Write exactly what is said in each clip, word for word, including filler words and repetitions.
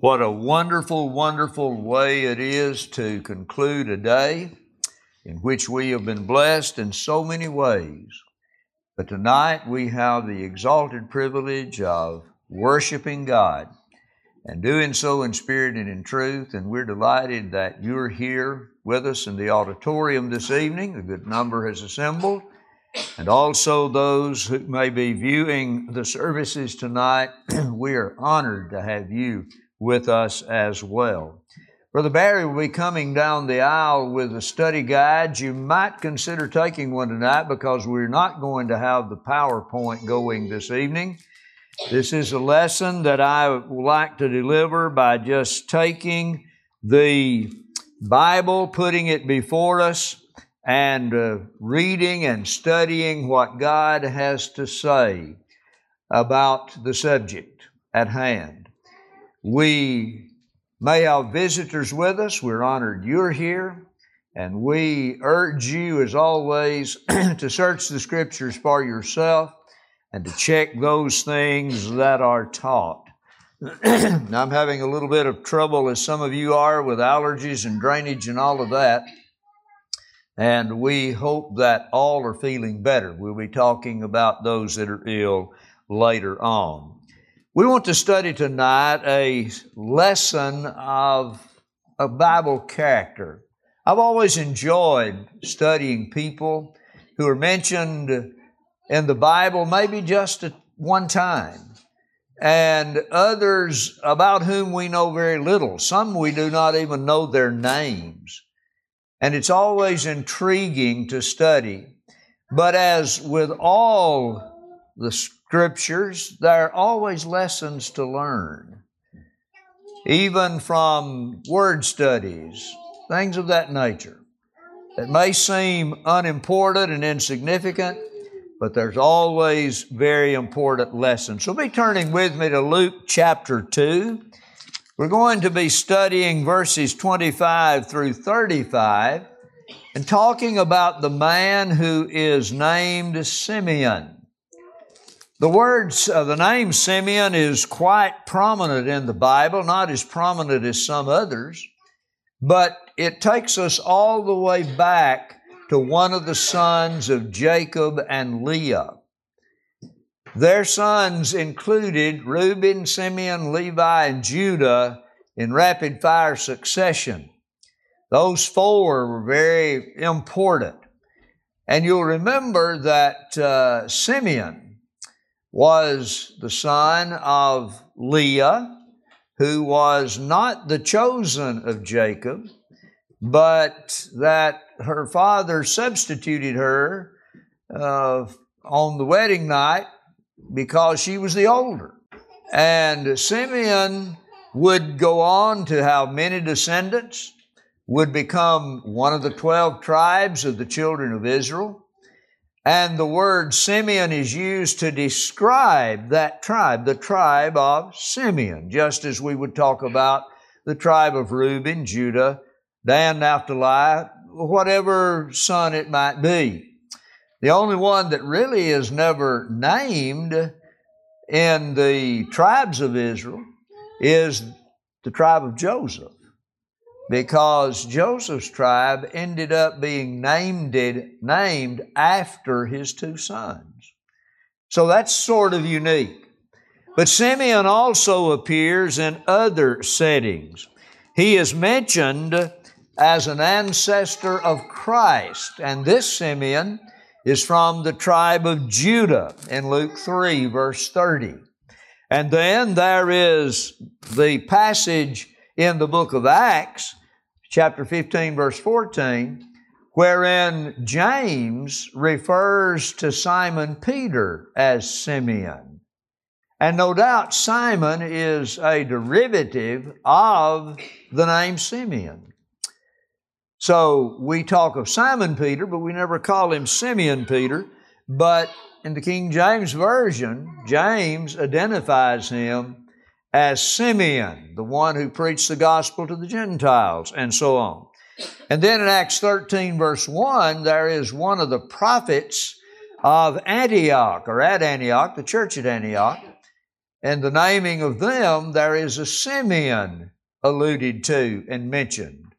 What a wonderful, wonderful way it is to conclude a day in which we have been blessed in so many ways. But tonight we have the exalted privilege of worshiping God and doing so in spirit and in truth. And we're delighted that you're here with us in the auditorium this evening. A good number has assembled. And also those who may be viewing the services tonight, we are honored to have you with us as well. Brother Barry will be coming down the aisle with the study guides. You might consider taking one tonight because we're not going to have the PowerPoint going this evening. This is a lesson that I would like to deliver by just taking the Bible, putting it before us, and uh, reading and studying what God has to say about the subject at hand. We may have visitors with us. We're honored you're here, and we urge you, as always, to search the Scriptures for yourself and to check those things that are taught. I'm having a little bit of trouble, as some of you are, with allergies and drainage and all of that. And we hope that all are feeling better. We'll be talking about those that are ill later on. We want to study tonight a lesson of a Bible character. I've always enjoyed studying people who are mentioned in the Bible maybe just at one time, and others about whom we know very little. Some we do not even know their names. And it's always intriguing to study. But as with all the Scriptures, there are always lessons to learn, even from word studies, things of that nature. It may seem unimportant and insignificant, but there's always very important lessons. So be turning with me to Luke chapter two. We're going to be studying verses twenty-five through thirty-five and talking about the man who is named Simeon. The words of the name Simeon is quite prominent in the Bible, not as prominent as some others, but it takes us all the way back to one of the sons of Jacob and Leah. Their sons included Reuben, Simeon, Levi, and Judah in rapid-fire succession. Those four were very important. And you'll remember that uh, Simeon was the son of Leah, who was not the chosen of Jacob, but that her father substituted her uh, on the wedding night, because she was the older. And Simeon would go on to have many descendants, would become one of the twelve tribes of the children of Israel. And the word Simeon is used to describe that tribe, the tribe of Simeon, just as we would talk about the tribe of Reuben, Judah, Dan, Naphtali, whatever son it might be. The only one that really is never named in the tribes of Israel is the tribe of Joseph, because Joseph's tribe ended up being named, named after his two sons. So that's sort of unique. But Simeon also appears in other settings. He is mentioned as an ancestor of Christ, and this Simeon is from the tribe of Judah in Luke three, verse thirty. And then there is the passage in the book of Acts, chapter fifteen, verse fourteen, wherein James refers to Simon Peter as Simeon. And no doubt Simon is a derivative of the name Simeon. So we talk of Simon Peter, but we never call him Simeon Peter. But in the King James Version, James identifies him as Simeon, the one who preached the gospel to the Gentiles, and so on. And then in Acts thirteen, verse one, there is one of the prophets of Antioch, or at Antioch, the church at Antioch, And the naming of them, there is a Simeon alluded to and mentioned.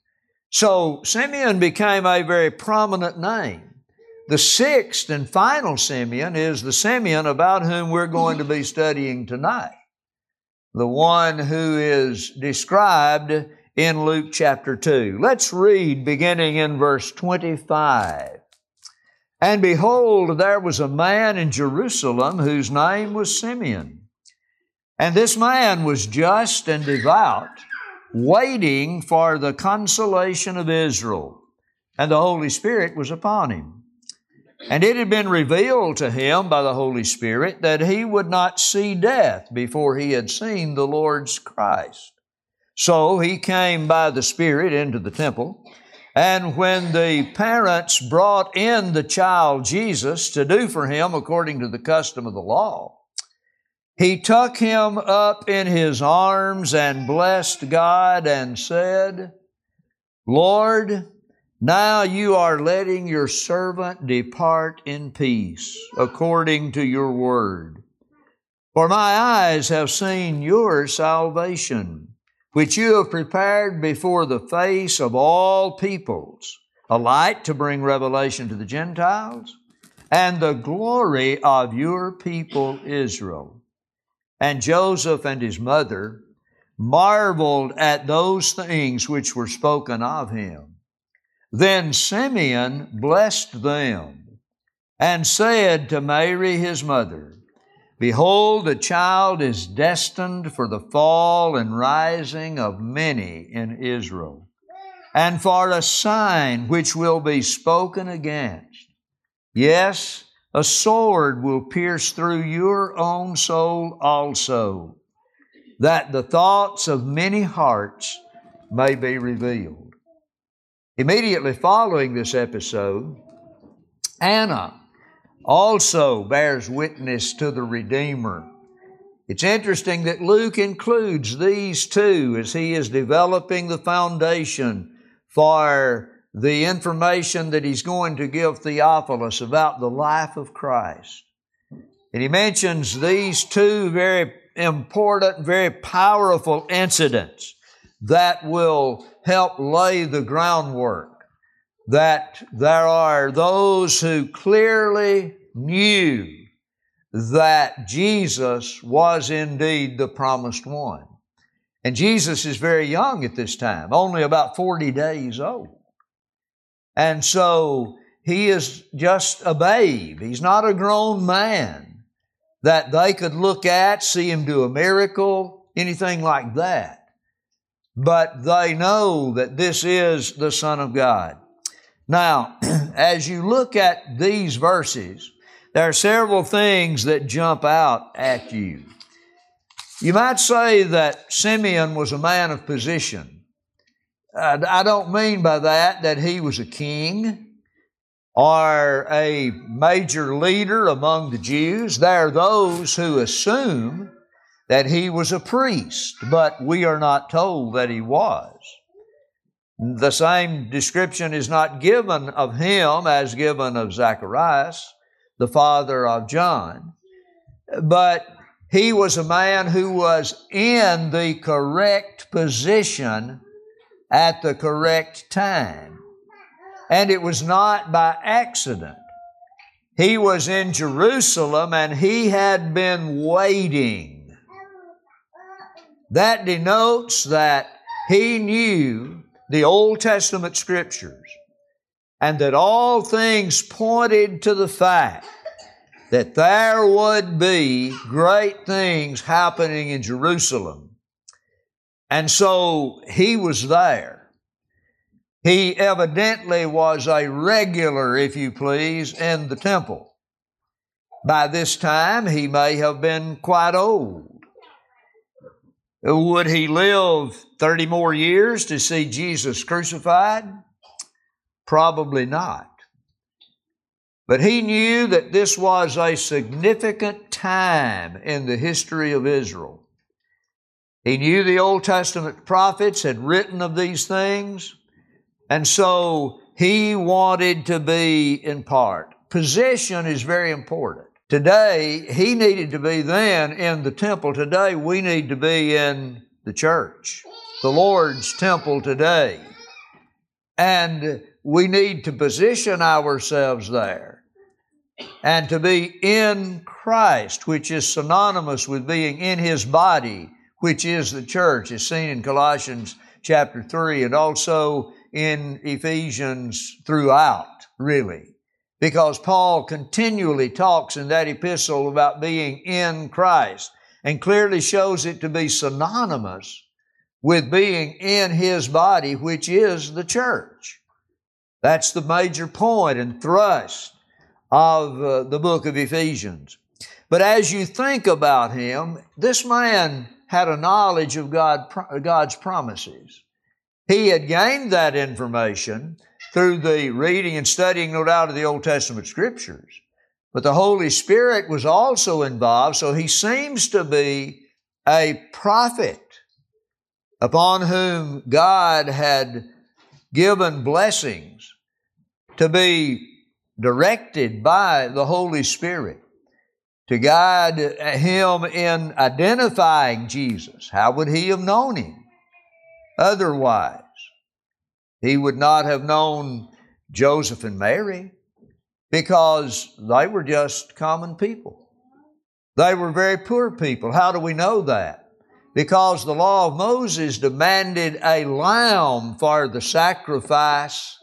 So Simeon became a very prominent name. The sixth and final Simeon is the Simeon about whom we're going to be studying tonight, the one who is described in Luke chapter two. Let's read beginning in verse twenty-five. And behold, there was a man in Jerusalem whose name was Simeon. And this man was just and devout, waiting for the consolation of Israel. And the Holy Spirit was upon him. And it had been revealed to him by the Holy Spirit that he would not see death before he had seen the Lord's Christ. So he came by the Spirit into the temple. And when the parents brought in the child Jesus to do for him according to the custom of the law, he took him up in his arms and blessed God and said, Lord, now you are letting your servant depart in peace, according to your word. For my eyes have seen your salvation, which you have prepared before the face of all peoples, a light to bring revelation to the Gentiles, and the glory of your people Israel. And Joseph and his mother marveled at those things which were spoken of him. Then Simeon blessed them and said to Mary his mother, Behold, the child is destined for the fall and rising of many in Israel, and for a sign which will be spoken against. Yes, a sword will pierce through your own soul also, that the thoughts of many hearts may be revealed. Immediately following this episode, Anna also bears witness to the Redeemer. It's interesting that Luke includes these two as he is developing the foundation for the information that he's going to give Theophilus about the life of Christ. And he mentions these two very important, very powerful incidents that will help lay the groundwork, that there are those who clearly knew that Jesus was indeed the promised one. And Jesus is very young at this time, only about forty days old. And so he is just a babe. He's not a grown man that they could look at, see him do a miracle, anything like that. But they know that this is the Son of God. Now, as you look at these verses, there are several things that jump out at you. You might say that Simeon was a man of position. I don't mean by that that he was a king or a major leader among the Jews. There are those who assume that he was a priest, but we are not told that he was. The same description is not given of him as given of Zacharias, the father of John. But he was a man who was in the correct position at the correct time. And it was not by accident. He was in Jerusalem and he had been waiting. That denotes that he knew the Old Testament scriptures and that all things pointed to the fact that there would be great things happening in Jerusalem. And so he was there. He evidently was a regular, if you please, in the temple. By this time, he may have been quite old. Would he live thirty more years to see Jesus crucified? Probably not. But he knew that this was a significant time in the history of Israel. He knew the Old Testament prophets had written of these things, and so he wanted to be in part. Position is very important. Today, he needed to be then in the temple. Today, we need to be in the church, the Lord's temple today. And we need to position ourselves there and to be in Christ, which is synonymous with being in His body, which is the church, as seen in Colossians chapter three and also in Ephesians throughout, really. Because Paul continually talks in that epistle about being in Christ and clearly shows it to be synonymous with being in His body, which is the church. That's the major point and thrust of uh, the book of Ephesians. But as you think about him, this man had a knowledge of God, God's promises. He had gained that information through the reading and studying, no doubt, of the Old Testament Scriptures. But the Holy Spirit was also involved, so he seems to be a prophet upon whom God had given blessings to be directed by the Holy Spirit to guide him in identifying Jesus. How would he have known him otherwise? He would not have known Joseph and Mary because they were just common people. They were very poor people. How do we know that? Because the law of Moses demanded a lamb for the sacrifice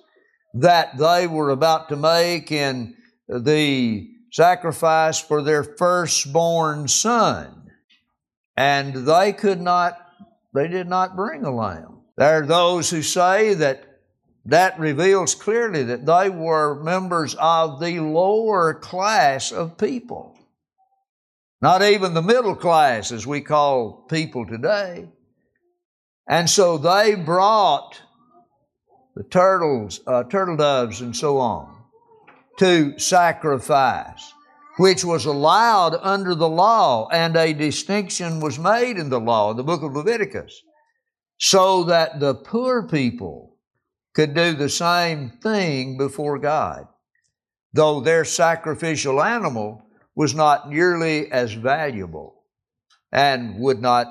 that they were about to make in the sacrifice for their firstborn son. And they could not, they did not bring a lamb. There are those who say that that reveals clearly that they were members of the lower class of people. Not even the middle class, as we call people today. And so they brought the turtles, uh, turtle doves and so on to sacrifice, which was allowed under the law, and a distinction was made in the law, in the book of Leviticus, so that the poor people could do the same thing before God, though their sacrificial animal was not nearly as valuable and would not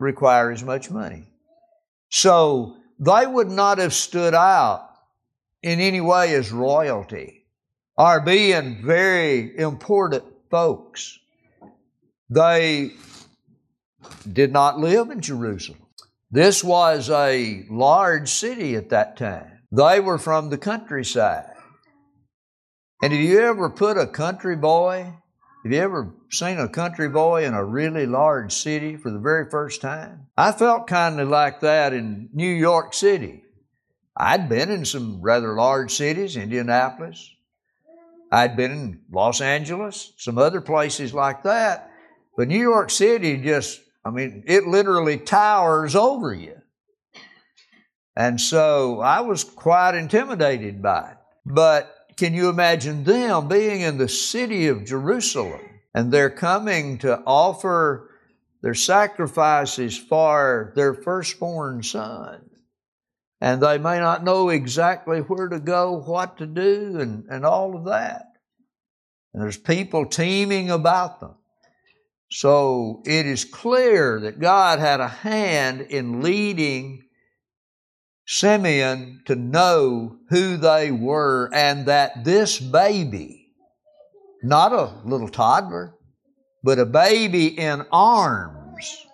require as much money. So they would not have stood out in any way as royalty or being very important folks. They did not live in Jerusalem. This was a large city at that time. They were from the countryside. And have you ever put a country boy, have you ever seen a country boy in a really large city for the very first time? I felt kind of like that in New York City. I'd been in some rather large cities, Indianapolis. I'd been in Los Angeles, some other places like that. But New York City just, I mean, it literally towers over you. And so I was quite intimidated by it. But can you imagine them being in the city of Jerusalem and they're coming to offer their sacrifices for their firstborn son? And they may not know exactly where to go, what to do, and, and all of that. And there's people teeming about them. So it is clear that God had a hand in leading Simeon to know who they were and that this baby, not a little toddler, but a baby in arms,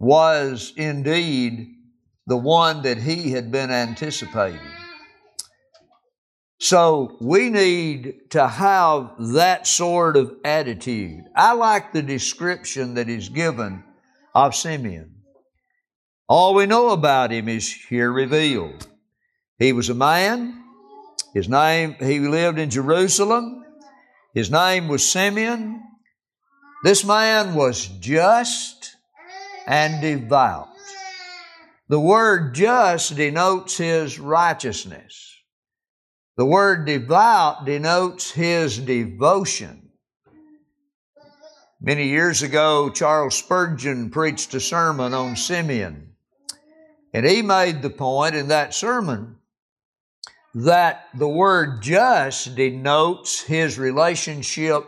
was indeed the one that he had been anticipating. So we need to have that sort of attitude. I like the description that is given of Simeon. All we know about him is here revealed. He was a man. His name, he lived in Jerusalem. His name was Simeon. This man was just and devout. The word just denotes his righteousness. The word devout denotes his devotion. Many years ago, Charles Spurgeon preached a sermon on Simeon. And he made the point in that sermon that the word just denotes his relationship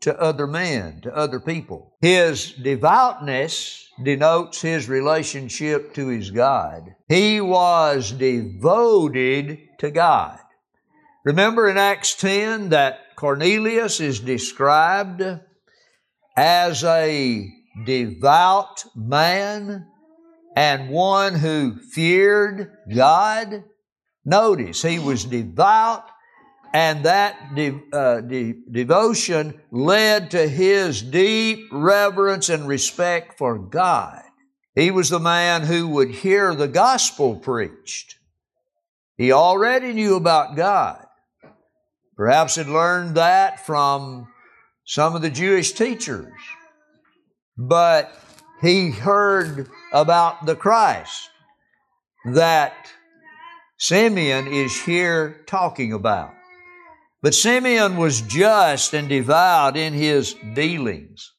to other men, to other people. His devoutness denotes his relationship to his God. He was devoted to God. Remember in Acts ten that Cornelius is described as a devout man and one who feared God. Notice, he was devout, and that de- uh, de- devotion led to his deep reverence and respect for God. He was the man who would hear the gospel preached. He already knew about God. Perhaps had learned that from some of the Jewish teachers. But he heard about the Christ that Simeon is here talking about. But Simeon was just and devout in his dealings.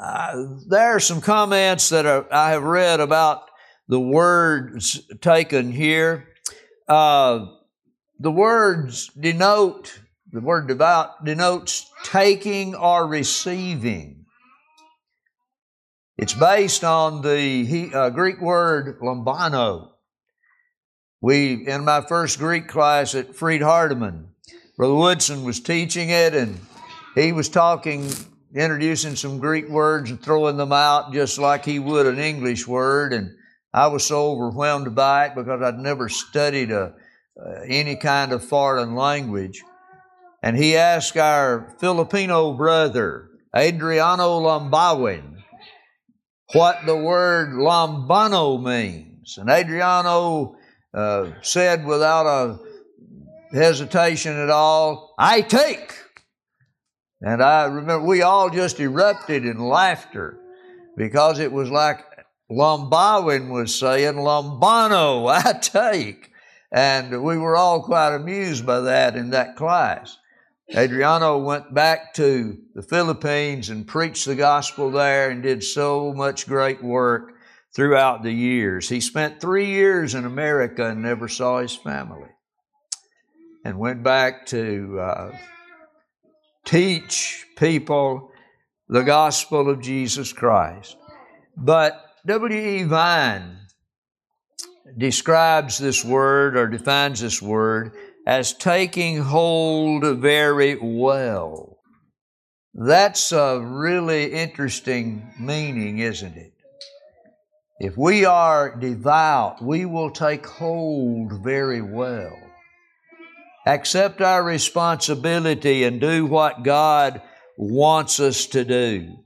Uh, there are some comments that are, I have read about the words taken here. Uh, the words denote, the word devout denotes taking or receiving. It's based on the he, uh, Greek word lambano. We, in my first Greek class at Freed Hardeman, Brother Woodson was teaching it, and he was talking, introducing some Greek words and throwing them out just like he would an English word. And I was so overwhelmed by it because I'd never studied a, uh, any kind of foreign language. And he asked our Filipino brother, Adriano Lombawin, what the word lambano means. And Adriano uh, said without a hesitation at all, "I take." And I remember we all just erupted in laughter because it was like Lombawin was saying, "Lombano, I take." And we were all quite amused by that in that class. Adriano went back to the Philippines and preached the gospel there and did so much great work throughout the years. He spent three years in America and never saw his family, and went back to uh, teach people the gospel of Jesus Christ. But W E Vine describes this word, or defines this word, as taking hold very well. That's a really interesting meaning, isn't it? If we are devout, we will take hold very well. Accept our responsibility and do what God wants us to do.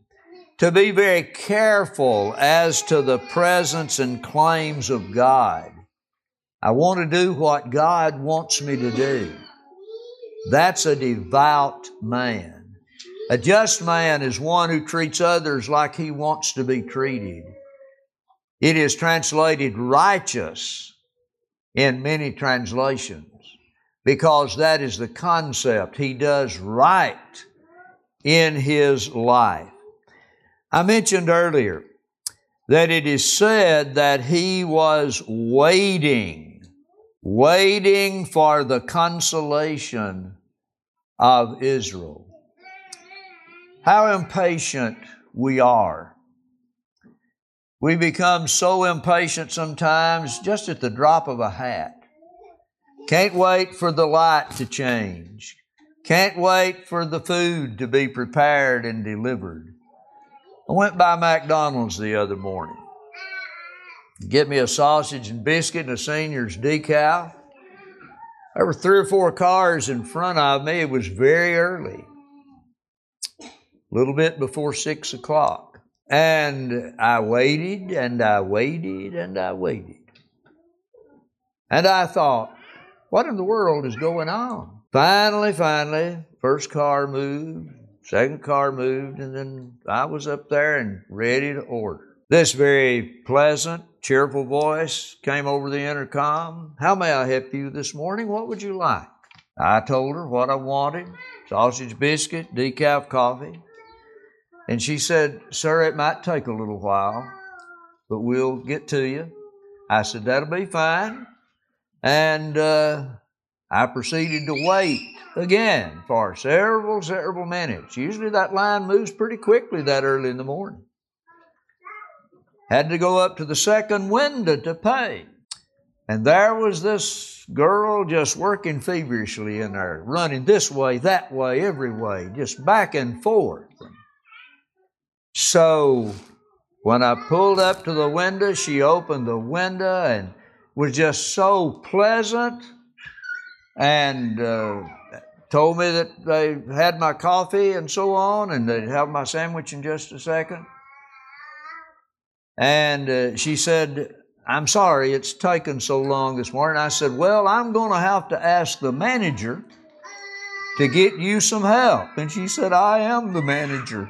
To be very careful as to the presence and claims of God. I want to do what God wants me to do. That's a devout man. A just man is one who treats others like he wants to be treated. It is translated righteous in many translations, because that is the concept. He does right in his life. I mentioned earlier that it is said that he was waiting, waiting for the consolation of Israel. How impatient we are. We become so impatient sometimes just at the drop of a hat. Can't wait for the light to change. Can't wait for the food to be prepared and delivered. I went by McDonald's the other morning. Get me a sausage and biscuit and a senior's decal. There were three or four cars in front of me. It was very early, a little bit before six o'clock. And I waited and I waited and I waited. And I thought, what in the world is going on? Finally, finally, first car moved, second car moved, and then I was up there and ready to order. This very pleasant, cheerful voice came over the intercom. "How may I help you this morning? What would you like?" I told her what I wanted, sausage biscuit, decaf coffee. And she said, "Sir, it might take a little while, but we'll get to you." I said, "That'll be fine." And uh, I proceeded to wait again for several, several minutes. Usually that line moves pretty quickly that early in the morning. Had to go up to the second window to pay. And there was this girl just working feverishly in there, running this way, that way, every way, just back and forth. So when I pulled up to the window, she opened the window and was just so pleasant and uh, told me that they had my coffee and so on, and they'd have my sandwich in just a second. And uh, she said, "I'm sorry it's taken so long this morning." I said, "Well, I'm going to have to ask the manager to get you some help." And she said, "I am the manager."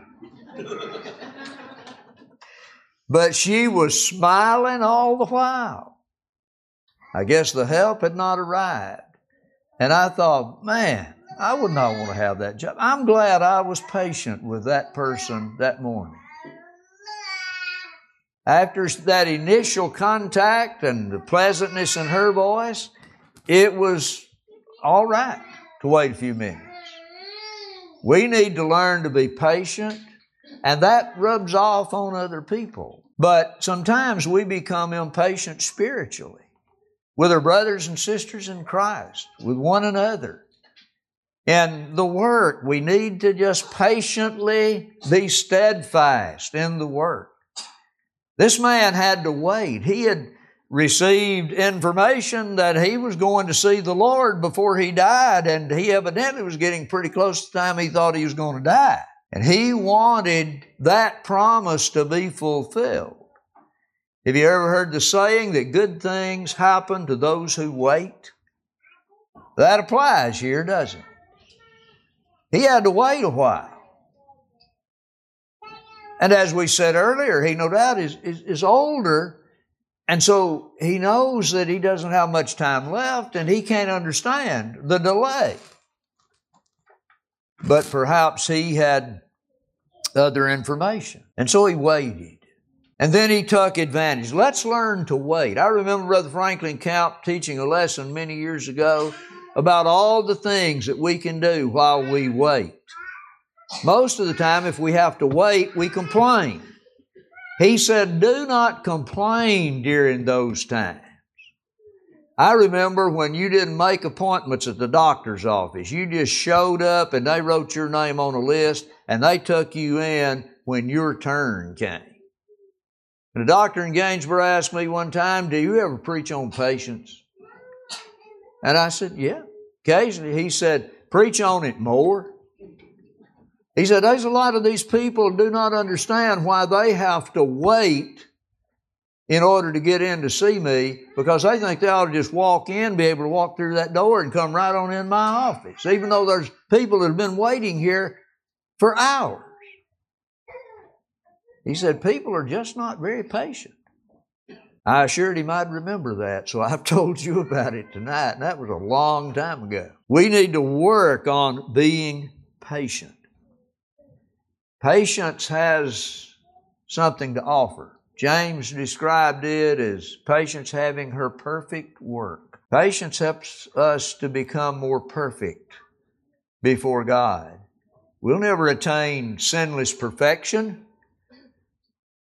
But she was smiling all the while. I guess the help had not arrived. And I thought, man, I would not want to have that job. I'm glad I was patient with that person that morning. After that initial contact and the pleasantness in her voice, it was all right to wait a few minutes. We need to learn to be patient, and that rubs off on other people. But sometimes we become impatient spiritually with our brothers and sisters in Christ, with one another. In the work, we need to just patiently be steadfast in the work. This man had to wait. He had received information that he was going to see the Lord before he died, and he evidently was getting pretty close to the time he thought he was going to die. And he wanted that promise to be fulfilled. Have you ever heard the saying that good things happen to those who wait? That applies here, doesn't it? He had to wait a while. And as we said earlier, he no doubt is, is, is older, and so he knows that he doesn't have much time left, and he can't understand the delay. But perhaps he had other information, and so he waited. And then he took advantage. Let's learn to wait. I remember Brother Franklin Camp teaching a lesson many years ago about all the things that we can do while we wait. Most of the time, if we have to wait, we complain. He said, do not complain during those times. I remember when you didn't make appointments at the doctor's office. You just showed up and they wrote your name on a list and they took you in when your turn came. And the doctor in Gainsborough asked me one time, do you ever preach on patience? And I said, yeah, occasionally. He said, preach on it more. He said, there's a lot of these people who do not understand why they have to wait in order to get in to see me, because they think they ought to just walk in, be able to walk through that door and come right on in my office, even though there's people that have been waiting here for hours. He said, people are just not very patient. I assured him I'd remember that, so I've told you about it tonight, and that was a long time ago. We need to work on being patient. Patience has something to offer. James described it as patience having her perfect work. Patience helps us to become more perfect before God. We'll never attain sinless perfection,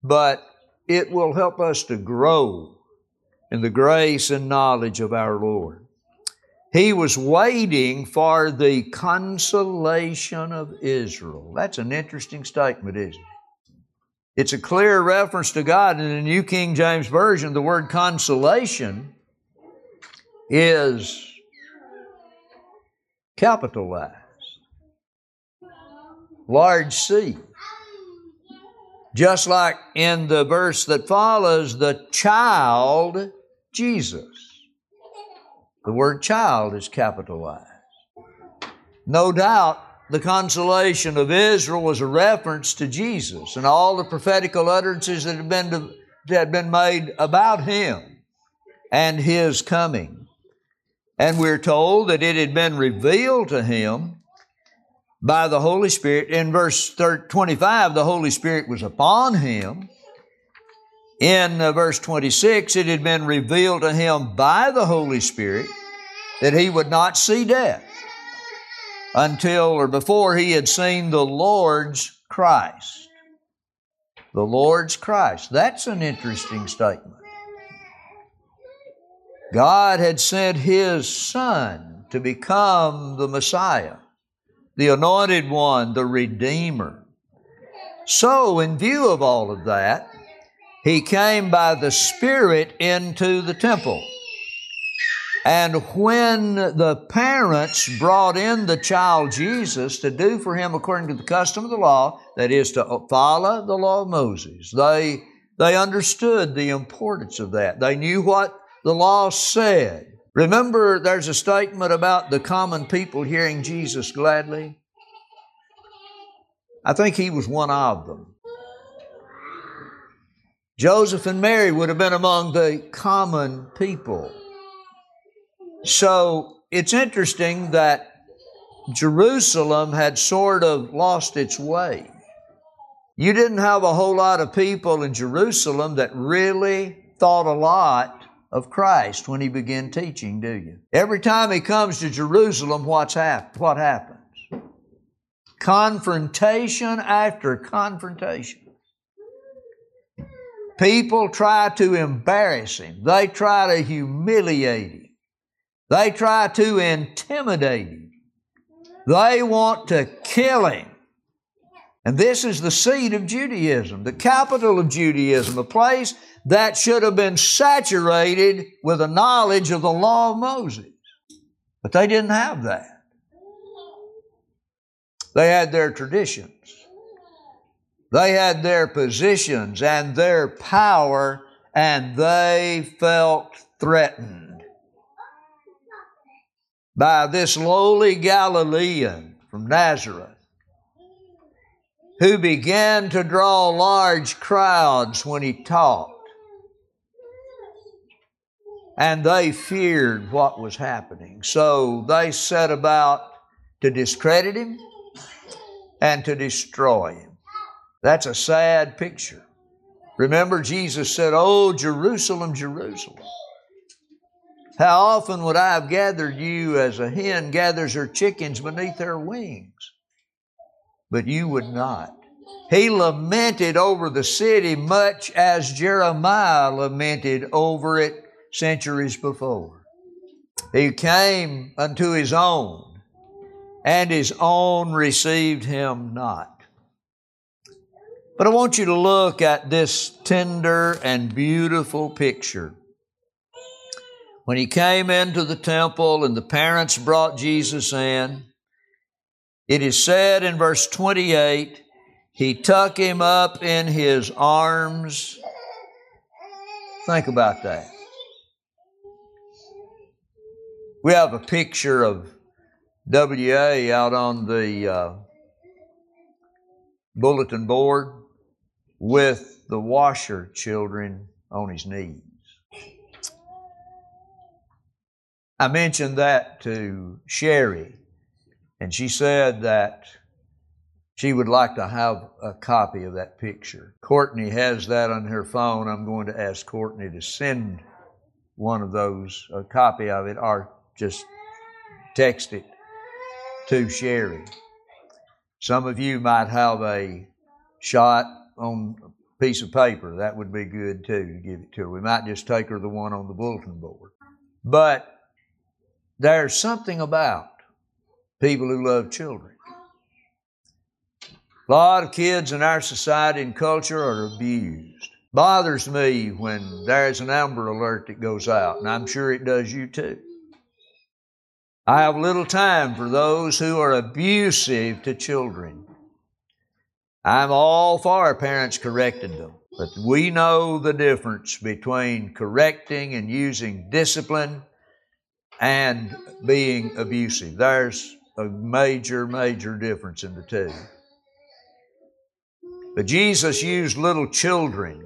but it will help us to grow in the grace and knowledge of our Lord. He was waiting for the consolation of Israel. That's an interesting statement, isn't it? It's a clear reference to God. In the New King James Version, the word consolation is capitalized, large C. Just like in the verse that follows, the child Jesus. The word child is capitalized. No doubt the consolation of Israel was a reference to Jesus and all the prophetical utterances that had been, to, that had been made about Him and His coming. And we're told that it had been revealed to Him by the Holy Spirit. In verse twenty-five, the Holy Spirit was upon Him. In verse twenty-six, it had been revealed to Him by the Holy Spirit. that he would not see death until or before he had seen the Lord's Christ. The Lord's Christ. That's an interesting statement. God had sent His Son to become the Messiah, the Anointed One, the Redeemer. So, in view of all of that, He came by the Spirit into the temple. And when the parents brought in the child Jesus to do for him according to the custom of the law, that is to follow the law of Moses, they, they understood the importance of that. They knew what the law said. Remember, there's a statement about the common people hearing Jesus gladly. I think he was one of them. Joseph and Mary would have been among the common people. So it's interesting that Jerusalem had sort of lost its way. You didn't have a whole lot of people in Jerusalem that really thought a lot of Christ when He began teaching, do you? Every time He comes to Jerusalem, what's hap- what happens? Confrontation after confrontation. People try to embarrass Him. They try to humiliate Him. They try to intimidate Him. They want to kill Him. And this is the seat of Judaism, the capital of Judaism, a place that should have been saturated with a knowledge of the law of Moses. But they didn't have that. They had their traditions. They had their positions and their power, and they felt threatened by this lowly Galilean from Nazareth, who began to draw large crowds when He taught. And they feared what was happening. So they set about to discredit Him and to destroy Him. That's a sad picture. Remember, Jesus said, "Oh, Jerusalem, Jerusalem, how often would I have gathered you as a hen gathers her chickens beneath her wings? But you would not." He lamented over the city much as Jeremiah lamented over it centuries before. He came unto His own, and His own received Him not. But I want you to look at this tender and beautiful picture. When He came into the temple and the parents brought Jesus in, it is said in verse twenty-eight, He took Him up in His arms. Think about that. We have a picture of W A out on the uh, bulletin board with the washer children on His knees. I mentioned that to Sherry, and she said that she would like to have a copy of that picture. Courtney has that on her phone. I'm going to ask Courtney to send one of those, a copy of it, or just text it to Sherry. Some of you might have a shot on a piece of paper. That would be good, too, to give it to her. We might just take her the one on the bulletin board. But there's something about people who love children. A lot of kids in our society and culture are abused. Bothers me when there's an Amber Alert that goes out, and I'm sure it does you too. I have little time for those who are abusive to children. I'm all for parents correcting them, but we know the difference between correcting and using discipline and being abusive. There's a major, major difference in the two. But Jesus used little children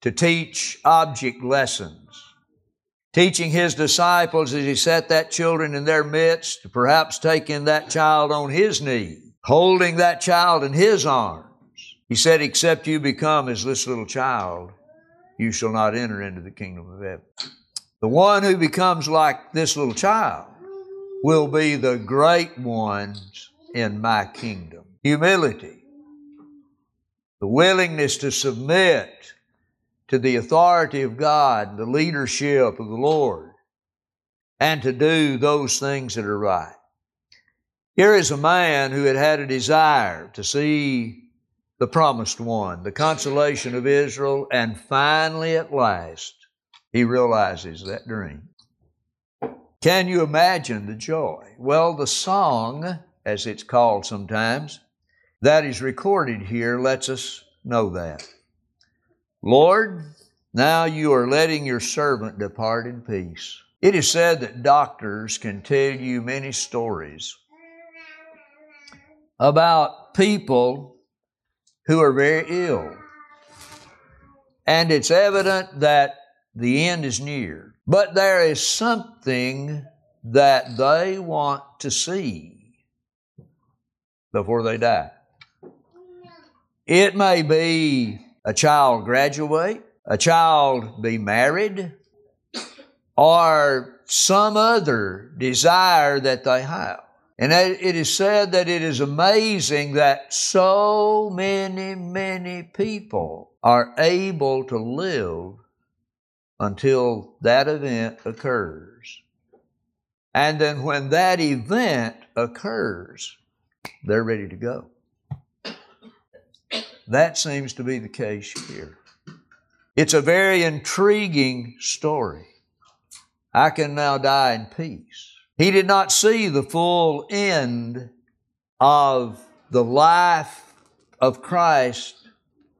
to teach object lessons, teaching His disciples as He set that children in their midst, to perhaps taking that child on His knee, holding that child in His arms. He said, "Except you become as this little child, you shall not enter into the kingdom of heaven." The one who becomes like this little child will be the great ones in my kingdom. Humility, the willingness to submit to the authority of God, the leadership of the Lord, and to do those things that are right. Here is a man who had had a desire to see the promised one, the consolation of Israel, and finally at last he realizes that dream. Can you imagine the joy? Well, the song, as it's called sometimes, that is recorded here lets us know that. Lord, now you are letting your servant depart in peace. It is said that doctors can tell you many stories about people who are very ill. And it's evident that the end is near. But there is something that they want to see before they die. It may be a child graduate, a child be married, or some other desire that they have. And it is said that it is amazing that so many, many people are able to live until that event occurs. And then when that event occurs, they're ready to go. That seems to be the case here. It's a very intriguing story. I can now die in peace. He did not see the full end of the life of Christ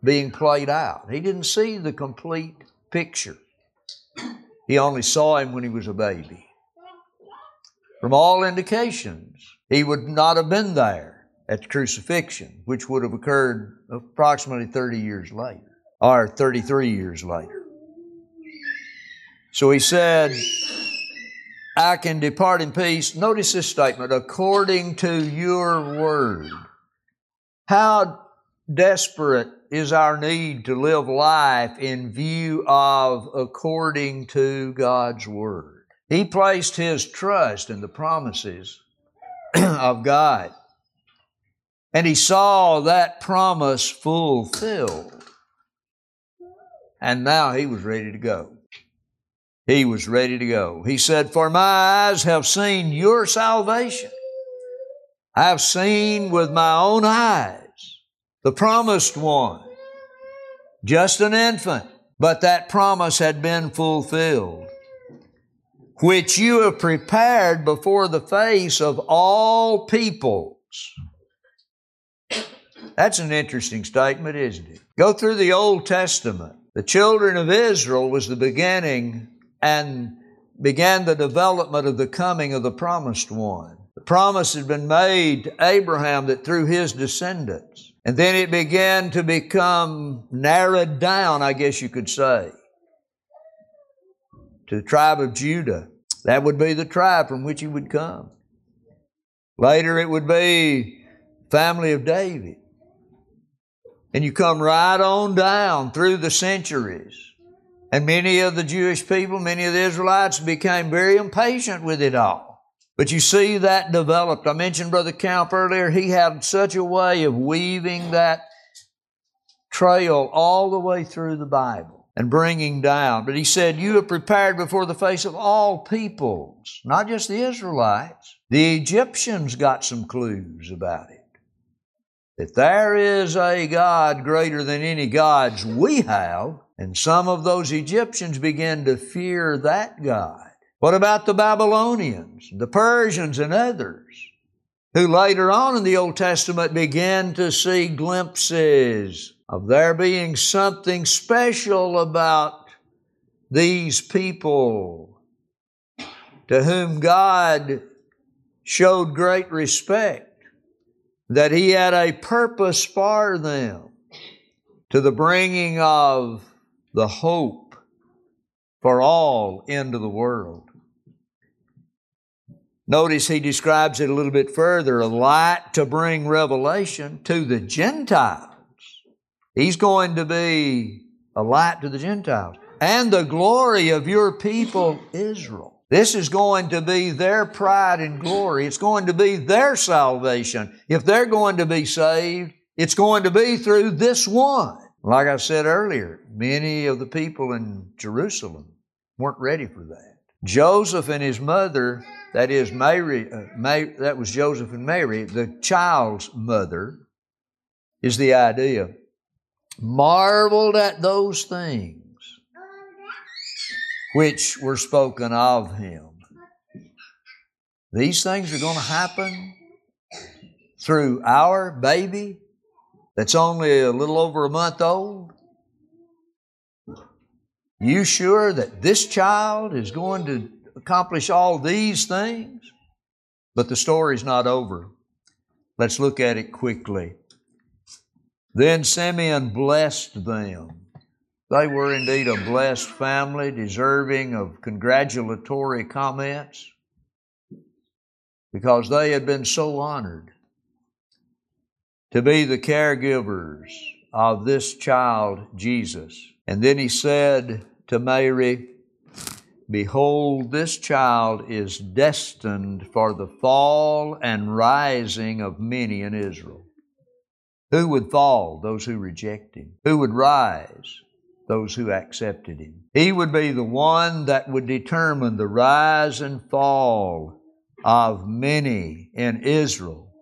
being played out. He didn't see the complete picture. He only saw him when he was a baby. From all indications, he would not have been there at the crucifixion, which would have occurred approximately thirty years later, or thirty-three years later. So he said, I can depart in peace. Notice this statement, according to your word. How desperate is our need to live life in view of according to God's word. He placed his trust in the promises of God, and he saw that promise fulfilled, and now he was ready to go. He was ready to go. He said, for my eyes have seen your salvation. I have seen with my own eyes the promised one, just an infant, but that promise had been fulfilled, which you have prepared before the face of all peoples. That's an interesting statement, isn't it? Go through the Old Testament. The children of Israel was the beginning and began the development of the coming of the promised one. The promise had been made to Abraham that through his descendants. And then it began to become narrowed down, I guess you could say, to the tribe of Judah. That would be the tribe from which he would come. Later it would be family of David. And you come right on down through the centuries. And many of the Jewish people, many of the Israelites became very impatient with it all. But you see that developed. I mentioned Brother Camp earlier. He had such a way of weaving that trail all the way through the Bible and bringing down. But he said, you have prepared before the face of all peoples, not just the Israelites. The Egyptians got some clues about it. That there is a God greater than any gods we have, and some of those Egyptians began to fear that God. What about the Babylonians, the Persians, and others who later on in the Old Testament began to see glimpses of there being something special about these people to whom God showed great respect, that He had a purpose for them to the bringing of the hope for all into the world. Notice he describes it a little bit further, a light to bring revelation to the Gentiles. He's going to be a light to the Gentiles. and the glory of your people Israel. This is going to be their pride and glory. It's going to be their salvation. If they're going to be saved, it's going to be through this one. Like I said earlier, many of the people in Jerusalem weren't ready for that. Joseph and his mother, that is Mary, uh, Mary that was Joseph and Mary, the child's mother, is the idea, marveled at those things which were spoken of him. These things are going to happen through our baby that's only a little over a month old. You sure that this child is going to accomplish all these things? But the story's not over. Let's look at it quickly. Then Simeon blessed them. They were indeed a blessed family, deserving of congratulatory comments because they had been so honored to be the caregivers of this child, Jesus. And then he said to Mary, "Behold, this child is destined for the fall and rising of many in Israel." Who would fall? Those who reject him. Who would rise? Those who accepted him. He would be the one that would determine the rise and fall of many in Israel,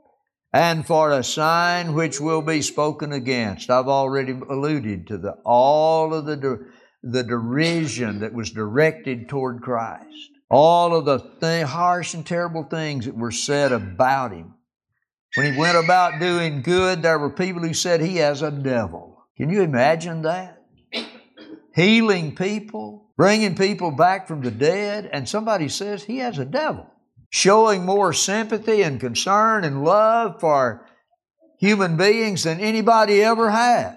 and for a sign which will be spoken against. I've already alluded to the all of the, der, the derision that was directed toward Christ, all of the th- harsh and terrible things that were said about him. When he went about doing good, there were people who said he has a devil. Can you imagine that? Healing people, bringing people back from the dead, and somebody says he has a devil. Showing more sympathy and concern and love for human beings than anybody ever has.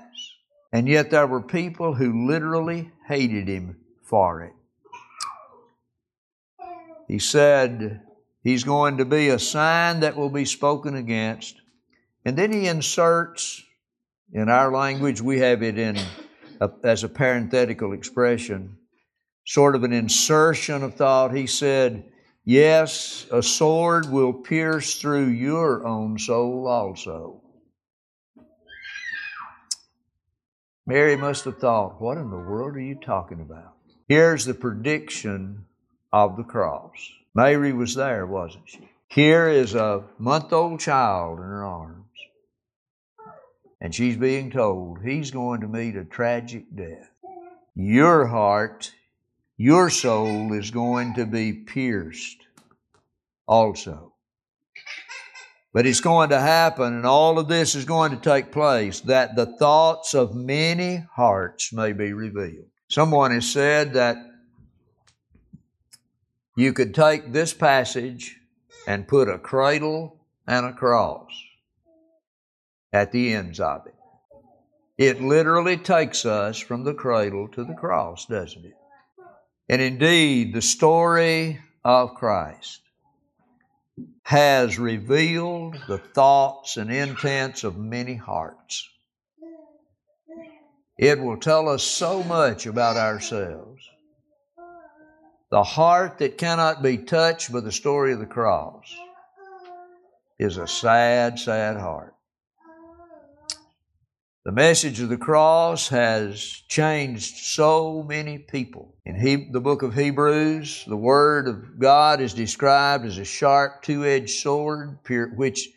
And yet there were people who literally hated him for it. He said he's going to be a sign that will be spoken against. And then he inserts, in our language we have it in as a parenthetical expression, sort of an insertion of thought. He said, yes, a sword will pierce through your own soul also. Mary must have thought, what in the world are you talking about? Here's the prediction of the cross. Mary was there, wasn't she? Here is a month-old child in her arms. And she's being told he's going to meet a tragic death. Your heart, your soul is going to be pierced also. But it's going to happen, and all of this is going to take place, that the thoughts of many hearts may be revealed. Someone has said that you could take this passage and put a cradle and a cross at the ends of it. It literally takes us from the cradle to the cross, doesn't it? And indeed, the story of Christ has revealed the thoughts and intents of many hearts. It will tell us so much about ourselves. The heart that cannot be touched by the story of the cross is a sad, sad heart. The message of the cross has changed so many people. In he- the book of Hebrews, the Word of God is described as a sharp two-edged sword pier- which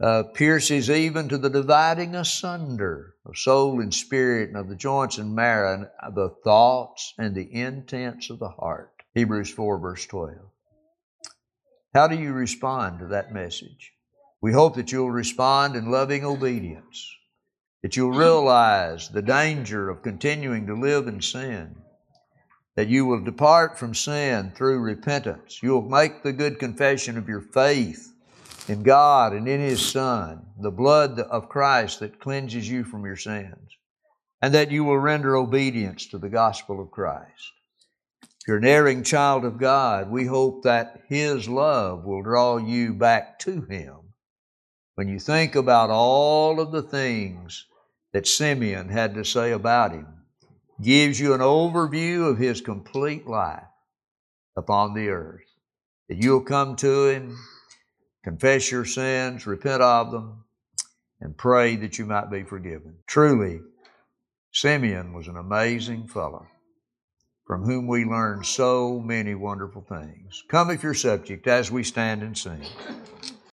uh, pierces even to the dividing asunder of soul and spirit and of the joints and marrow and the thoughts and the intents of the heart. Hebrews four, verse twelve. How do you respond to that message? We hope that you'll respond in loving obedience, that you'll realize the danger of continuing to live in sin, that you will depart from sin through repentance. You'll make the good confession of your faith in God and in His Son, the blood of Christ that cleanses you from your sins, and that you will render obedience to the gospel of Christ. If you're an erring child of God, we hope that His love will draw you back to Him when you think about all of the things that Simeon had to say about him gives you an overview of his complete life upon the earth. That you'll come to him, confess your sins, repent of them, and pray that you might be forgiven. Truly, Simeon was an amazing fellow from whom we learn so many wonderful things. Come if you're subject as we stand and sing.